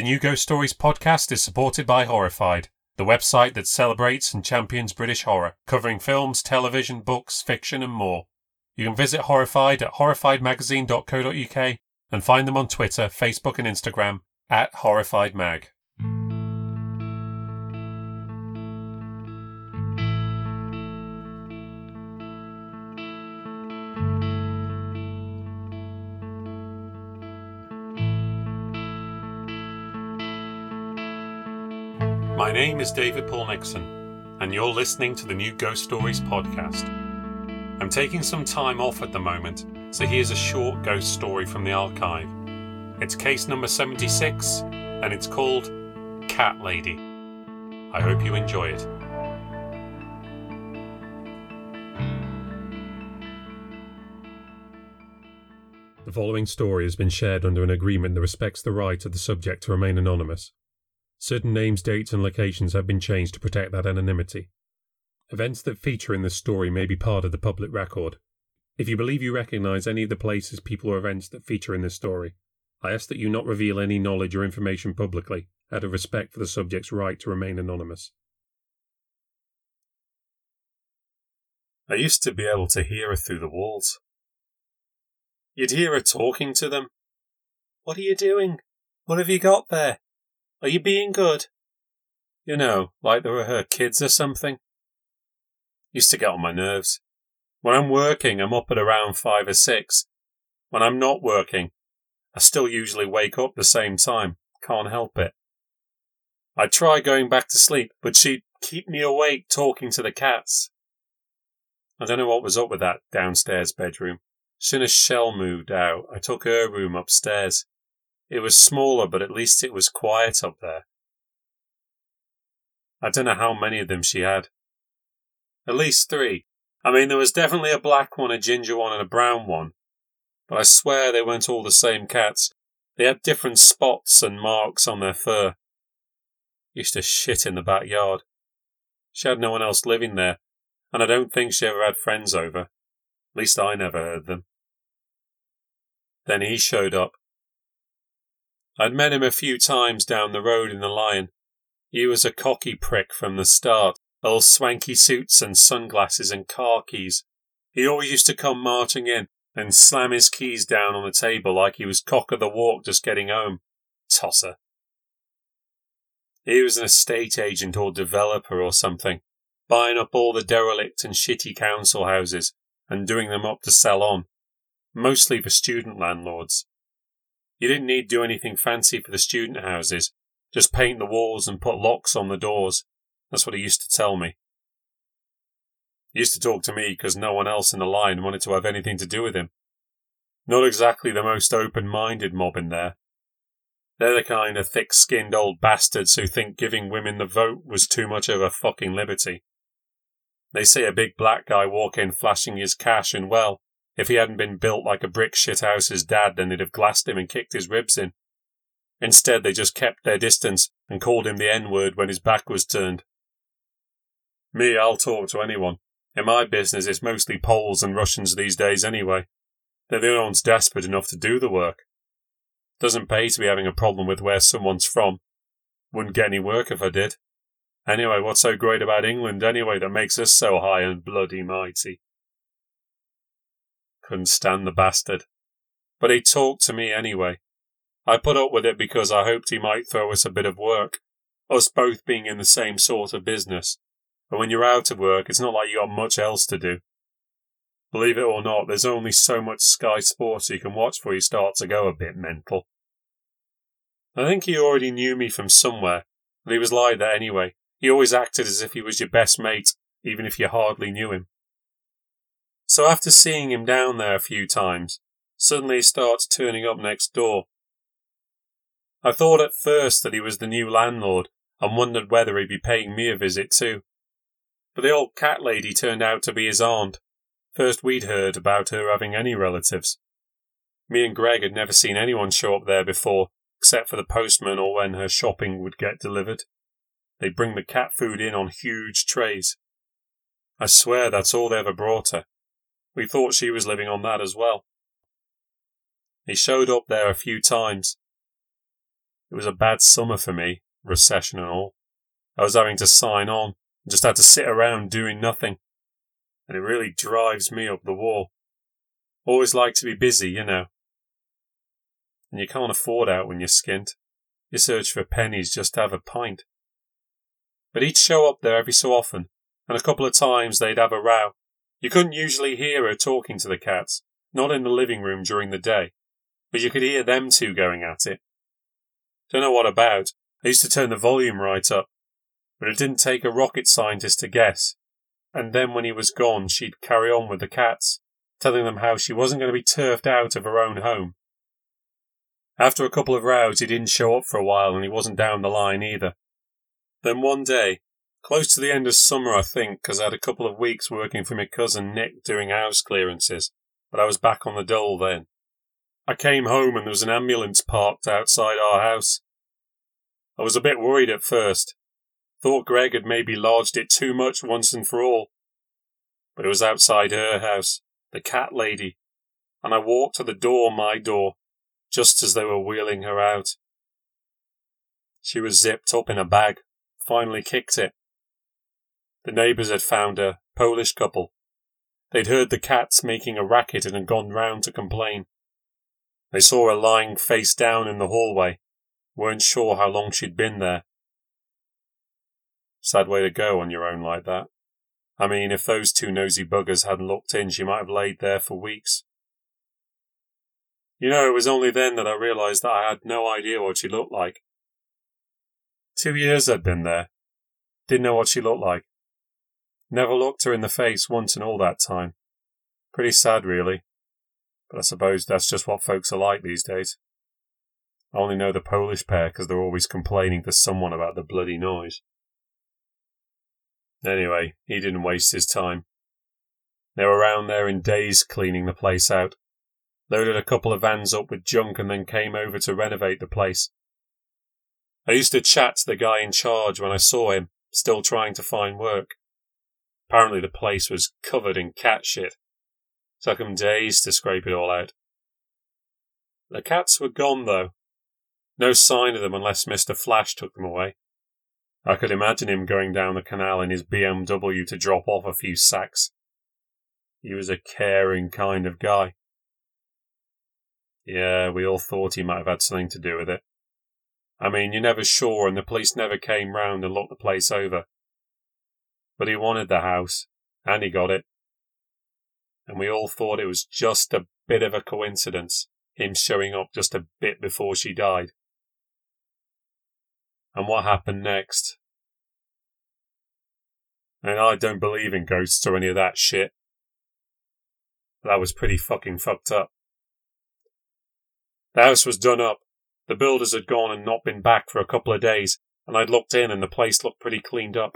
The New Ghost Stories podcast is supported by Horrified, the website that celebrates and champions British horror, covering films, television, books, fiction and more. You can visit Horrified at horrifiedmagazine.co.uk and find them on Twitter, Facebook and Instagram at horrifiedmag. My name is David Paul Nixon, and you're listening to the New Ghost Stories podcast. I'm taking some time off at the moment, so here's a short ghost story from the archive. It's case number 76, and it's called Cat Lady. I hope you enjoy it. The following story has been shared under an agreement that respects the right of the subject to remain anonymous. Certain names, dates and locations have been changed to protect that anonymity. Events that feature in this story may be part of the public record. If you believe you recognise any of the places, people or events that feature in this story, I ask that you not reveal any knowledge or information publicly, out of respect for the subject's right to remain anonymous. I used to be able to hear her through the walls. You'd hear her talking to them. What are you doing? What have you got there? Are you being good? You know, like they were her kids or something. Used to get on my nerves. When I'm working, I'm up at around 5 or 6. When I'm not working, I still usually wake up the same time. Can't help it. I'd try going back to sleep, but she'd keep me awake talking to the cats. I don't know what was up with that downstairs bedroom. As soon as Shell moved out, I took her room upstairs. It was smaller, but at least it was quiet up there. I don't know how many of them she had. At least 3. I mean, there was definitely a black one, a ginger one, and a brown one. But I swear they weren't all the same cats. They had different spots and marks on their fur. Used to shit in the backyard. She had no one else living there, and I don't think she ever had friends over. At least I never heard them. Then he showed up. I'd met him a few times down the road in the Lion. He was a cocky prick from the start, all swanky suits and sunglasses and car keys. He always used to come marching in and slam his keys down on the table like he was cock of the walk just getting home. Tosser. He was an estate agent or developer or something, buying up all the derelict and shitty council houses and doing them up to sell on, mostly for student landlords. You didn't need to do anything fancy for the student houses. Just paint the walls and put locks on the doors. That's what he used to tell me. He used to talk to me because no one else in the Line wanted to have anything to do with him. Not exactly the most open-minded mob in there. They're the kind of thick-skinned old bastards who think giving women the vote was too much of a fucking liberty. They see a big black guy walk in flashing his cash and, well, if he hadn't been built like a brick shithouse's dad, then they'd have glassed him and kicked his ribs in. Instead, they just kept their distance and called him the N-word when his back was turned. Me, I'll talk to anyone. In my business, it's mostly Poles and Russians these days anyway. They're the only ones desperate enough to do the work. Doesn't pay to be having a problem with where someone's from. Wouldn't get any work if I did. Anyway, what's so great about England anyway that makes us so high and bloody mighty? Couldn't stand the bastard. But he talked to me anyway. I put up with it because I hoped he might throw us a bit of work, us both being in the same sort of business. And when you're out of work, it's not like you got much else to do. Believe it or not, there's only so much Sky Sports you can watch before you start to go a bit mental. I think he already knew me from somewhere, but he was like that anyway. He always acted as if he was your best mate, even if you hardly knew him. So after seeing him down there a few times, suddenly he starts turning up next door. I thought at first that he was the new landlord and wondered whether he'd be paying me a visit too. But the old cat lady turned out to be his aunt. First we'd heard about her having any relatives. Me and Greg had never seen anyone show up there before, except for the postman or when her shopping would get delivered. They'd bring the cat food in on huge trays. I swear that's all they ever brought her. We thought she was living on that as well. He showed up there a few times. It was a bad summer for me, recession and all. I was having to sign on and just had to sit around doing nothing. And it really drives me up the wall. Always like to be busy, you know. And you can't afford out when you're skint. You search for pennies just to have a pint. But he'd show up there every so often, and a couple of times they'd have a row. You couldn't usually hear her talking to the cats, not in the living room during the day, but you could hear them two going at it. Don't know what about. I used to turn the volume right up, but it didn't take a rocket scientist to guess. And then when he was gone, she'd carry on with the cats, telling them how she wasn't going to be turfed out of her own home. After a couple of rows, he didn't show up for a while, and he wasn't down the line either. Then one day, close to the end of summer, I think, because I had a couple of weeks working for my cousin Nick doing house clearances, but I was back on the dole then. I came home and there was an ambulance parked outside our house. I was a bit worried at first. Thought Greg had maybe lodged it too much once and for all. But it was outside her house, the cat lady, and I walked to the door, my door, just as they were wheeling her out. She was zipped up in a bag, finally kicked it. The neighbours had found her, Polish couple. They'd heard the cats making a racket and had gone round to complain. They saw her lying face down in the hallway, weren't sure how long she'd been there. Sad way to go on your own like that. I mean, if those two nosy buggers hadn't looked in, she might have laid there for weeks. You know, it was only then that I realised that I had no idea what she looked like. 2 years I'd been there. Didn't know what she looked like. Never looked her in the face once in all that time. Pretty sad, really. But I suppose that's just what folks are like these days. I only know the Polish pair because they're always complaining to someone about the bloody noise. Anyway, he didn't waste his time. They were around there in days cleaning the place out. Loaded a couple of vans up with junk and then came over to renovate the place. I used to chat to the guy in charge when I saw him, still trying to find work. Apparently the place was covered in cat shit. Took him days to scrape it all out. The cats were gone though. No sign of them unless Mr. Flash took them away. I could imagine him going down the canal in his BMW to drop off a few sacks. He was a caring kind of guy. Yeah, we all thought he might have had something to do with it. I mean, you're never sure, and the police never came round and looked the place over. But he wanted the house, and he got it. And we all thought it was just a bit of a coincidence, him showing up just a bit before she died. And what happened next? And I don't believe in ghosts or any of that shit. That was pretty fucking fucked up. The house was done up. The builders had gone and not been back for a couple of days, and I'd looked in and the place looked pretty cleaned up.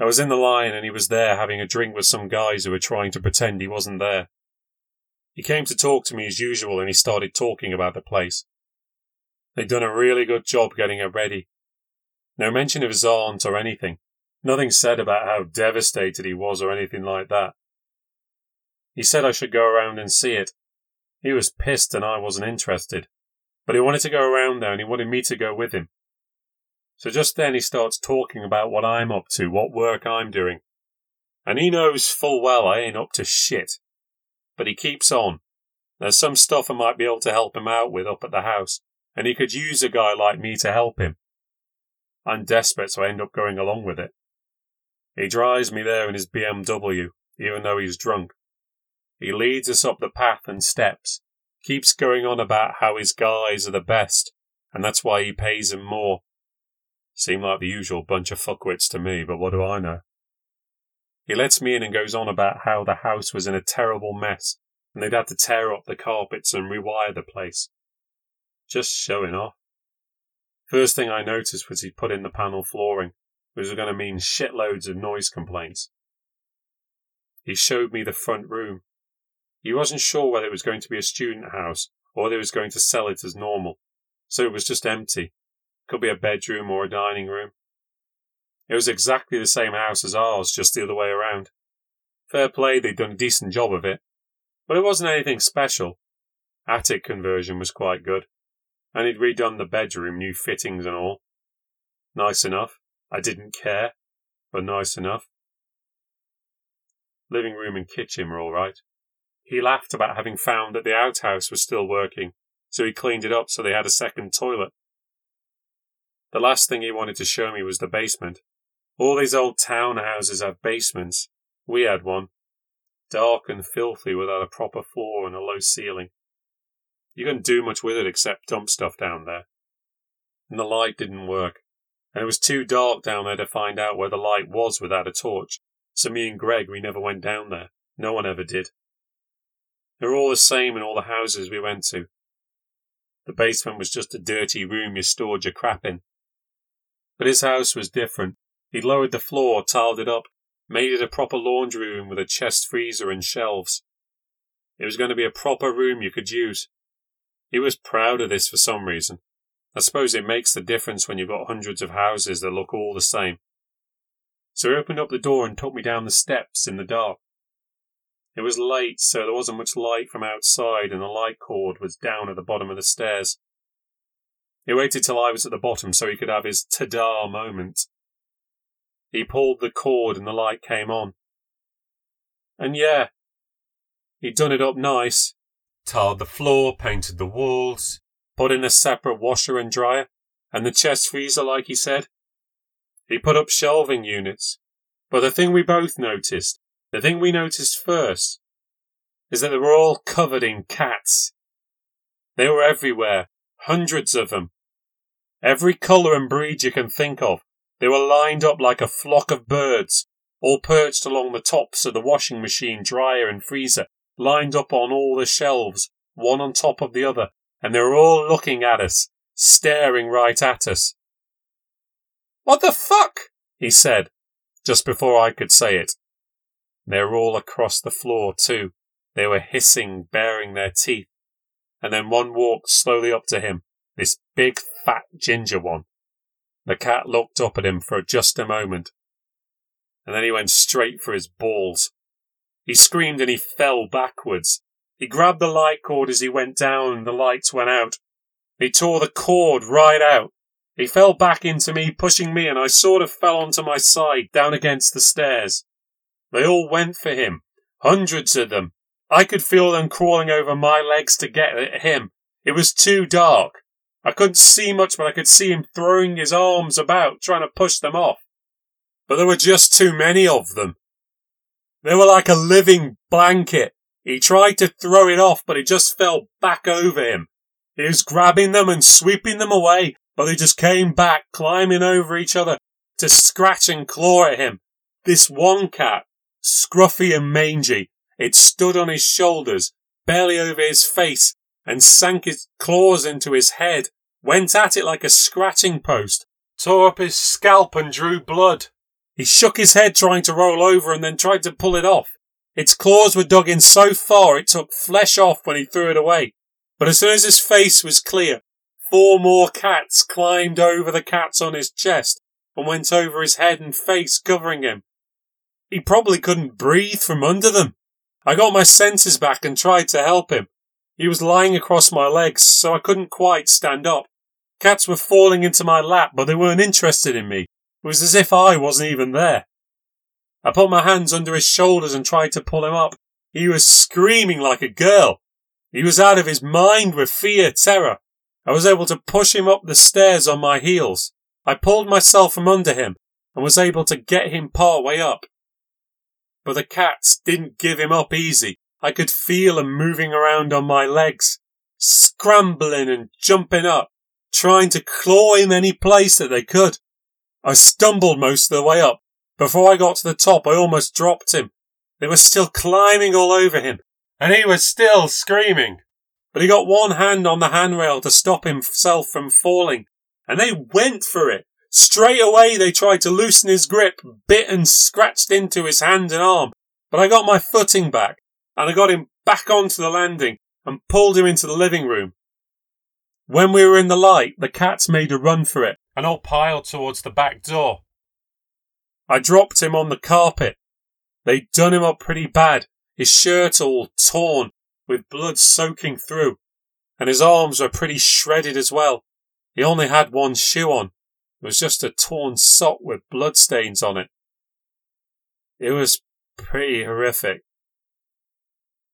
I was in the line and he was there having a drink with some guys who were trying to pretend he wasn't there. He came to talk to me as usual and he started talking about the place. They'd done a really good job getting it ready. No mention of his aunt or anything. Nothing said about how devastated he was or anything like that. He said I should go around and see it. He was pissed and I wasn't interested. But he wanted to go around there and he wanted me to go with him. So just then he starts talking about what I'm up to, what work I'm doing. And he knows full well I ain't up to shit. But he keeps on. There's some stuff I might be able to help him out with up at the house. And he could use a guy like me to help him. I'm desperate, so I end up going along with it. He drives me there in his BMW, even though he's drunk. He leads us up the path and steps, keeps going on about how his guys are the best, and that's why he pays them more. Seem like the usual bunch of fuckwits to me, but what do I know? He lets me in and goes on about how the house was in a terrible mess, and they'd had to tear up the carpets and rewire the place. Just showing off. First thing I noticed was he'd put in the panel flooring, which was going to mean shitloads of noise complaints. He showed me the front room. He wasn't sure whether it was going to be a student house or whether he was going to sell it as normal, so it was just empty. Could be a bedroom or a dining room. It was exactly the same house as ours, just the other way around. Fair play, they'd done a decent job of it, but it wasn't anything special. Attic conversion was quite good. And he'd redone the bedroom, new fittings and all. Nice enough. I didn't care, but nice enough. Living room and kitchen were all right. He laughed about having found that the outhouse was still working, so he cleaned it up so they had a second toilet. The last thing he wanted to show me was the basement. All these old townhouses have basements. We had one. Dark and filthy without a proper floor and a low ceiling. You couldn't do much with it except dump stuff down there. And the light didn't work. And it was too dark down there to find out where the light was without a torch. So me and Greg, we never went down there. No one ever did. They were all the same in all the houses we went to. The basement was just a dirty room you stored your crap in. But his house was different. He lowered the floor, tiled it up, made it a proper laundry room with a chest freezer and shelves. It was going to be a proper room you could use. He was proud of this for some reason. I suppose it makes the difference when you've got hundreds of houses that look all the same. So he opened up the door and took me down the steps in the dark. It was late, so there wasn't much light from outside, and the light cord was down at the bottom of the stairs. He waited till I was at the bottom so he could have his ta-da moment. He pulled the cord and the light came on. And yeah, he'd done it up nice. Tiled the floor, painted the walls, put in a separate washer and dryer, and the chest freezer like he said. He put up shelving units. But the thing we both noticed, the thing we noticed first, is that they were all covered in cats. They were everywhere, hundreds of them. Every colour and breed you can think of. They were lined up like a flock of birds, all perched along the tops of the washing machine, dryer and freezer, lined up on all the shelves, one on top of the other, and they were all looking at us, staring right at us. "What the fuck?" he said, just before I could say it. They were all across the floor too. They were hissing, baring their teeth. And then one walked slowly up to him, this big fat ginger one. The cat looked up at him for just a moment. And then he went straight for his balls. He screamed and he fell backwards. He grabbed the light cord as he went down and the lights went out. He tore the cord right out. He fell back into me, pushing me, and I sort of fell onto my side, down against the stairs. They all went for him. Hundreds of them. I could feel them crawling over my legs to get at him. It was too dark. I couldn't see much, but I could see him throwing his arms about, trying to push them off. But there were just too many of them. They were like a living blanket. He tried to throw it off, but it just fell back over him. He was grabbing them and sweeping them away. But they just came back, climbing over each other, to scratch and claw at him. This one cat, scruffy and mangy, it stood on his shoulders, barely over his face, and sank his claws into his head, went at it like a scratching post, tore up his scalp and drew blood. He shook his head trying to roll over and then tried to pull it off. Its claws were dug in so far it took flesh off when he threw it away. But as soon as his face was clear, 4 more cats climbed over the cats on his chest and went over his head and face, covering him. He probably couldn't breathe from under them. I got my senses back and tried to help him. He was lying across my legs, so I couldn't quite stand up. Cats were falling into my lap, but they weren't interested in me. It was as if I wasn't even there. I put my hands under his shoulders and tried to pull him up. He was screaming like a girl. He was out of his mind with fear, terror. I was able to push him up the stairs on my heels. I pulled myself from under him and was able to get him part way up. But the cats didn't give him up easy. I could feel him moving around on my legs, scrambling and jumping up, trying to claw him any place that they could. I stumbled most of the way up. Before I got to the top, I almost dropped him. They were still climbing all over him, and he was still screaming. But he got one hand on the handrail to stop himself from falling, and they went for it. Straight away they tried to loosen his grip, bit and scratched into his hand and arm, but I got my footing back, and I got him back onto the landing and pulled him into the living room. When we were in the light, the cats made a run for it, and all piled towards the back door. I dropped him on the carpet. They'd done him up pretty bad, his shirt all torn, with blood soaking through. and his arms were pretty shredded as well. He only had one shoe on. It was just a torn sock with bloodstains on it. It was pretty horrific.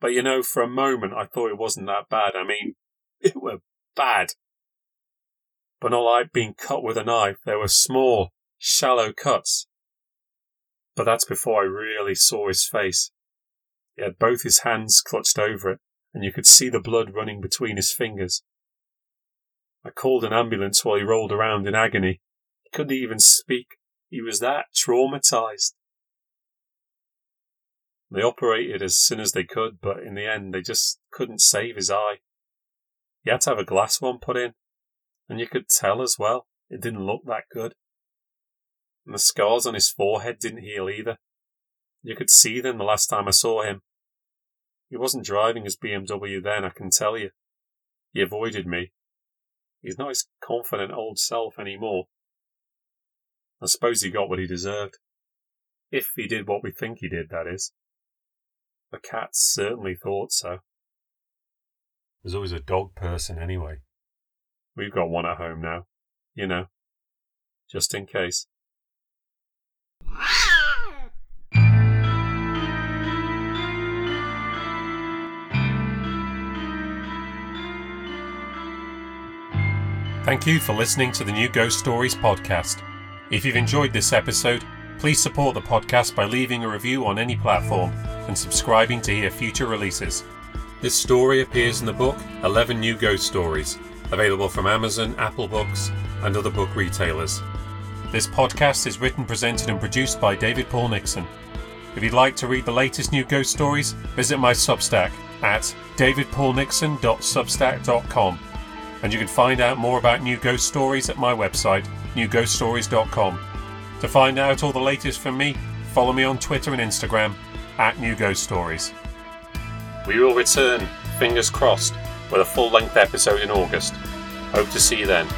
But you know, for a moment I thought it wasn't that bad. I mean, it were bad. But not like being cut with a knife. There were small, shallow cuts. But that's before I really saw his face. He had both his hands clutched over it, and you could see the blood running between his fingers. I called an ambulance while he rolled around in agony. He couldn't even speak. He was that traumatized. They operated as soon as they could, but in the end they just couldn't save his eye. He had to have a glass one put in, and you could tell as well, it didn't look that good. And the scars on his forehead didn't heal either. You could see them the last time I saw him. He wasn't driving his BMW then, I can tell you. He avoided me. He's not his confident old self anymore. I suppose he got what he deserved. If he did what we think he did, that is. The cat certainly thought so. There's always a dog person anyway. We've got one at home now. You know, just in case. Thank you for listening to the New Ghost Stories podcast. If you've enjoyed this episode, please support the podcast by leaving a review on any platform and subscribing to hear future releases. This story appears in the book 11 New Ghost Stories, available from Amazon, Apple Books, and other book retailers. This podcast is written, presented, and produced by David Paul Nixon. If you'd like to read the latest New Ghost Stories, visit my Substack at davidpaulnixon.substack.com. And you can find out more about New Ghost Stories at my website, newghoststories.com. To find out all the latest from me, follow me on Twitter and Instagram at New Ghost Stories. We will return, fingers crossed, with a full-length episode in August. Hope to see you then.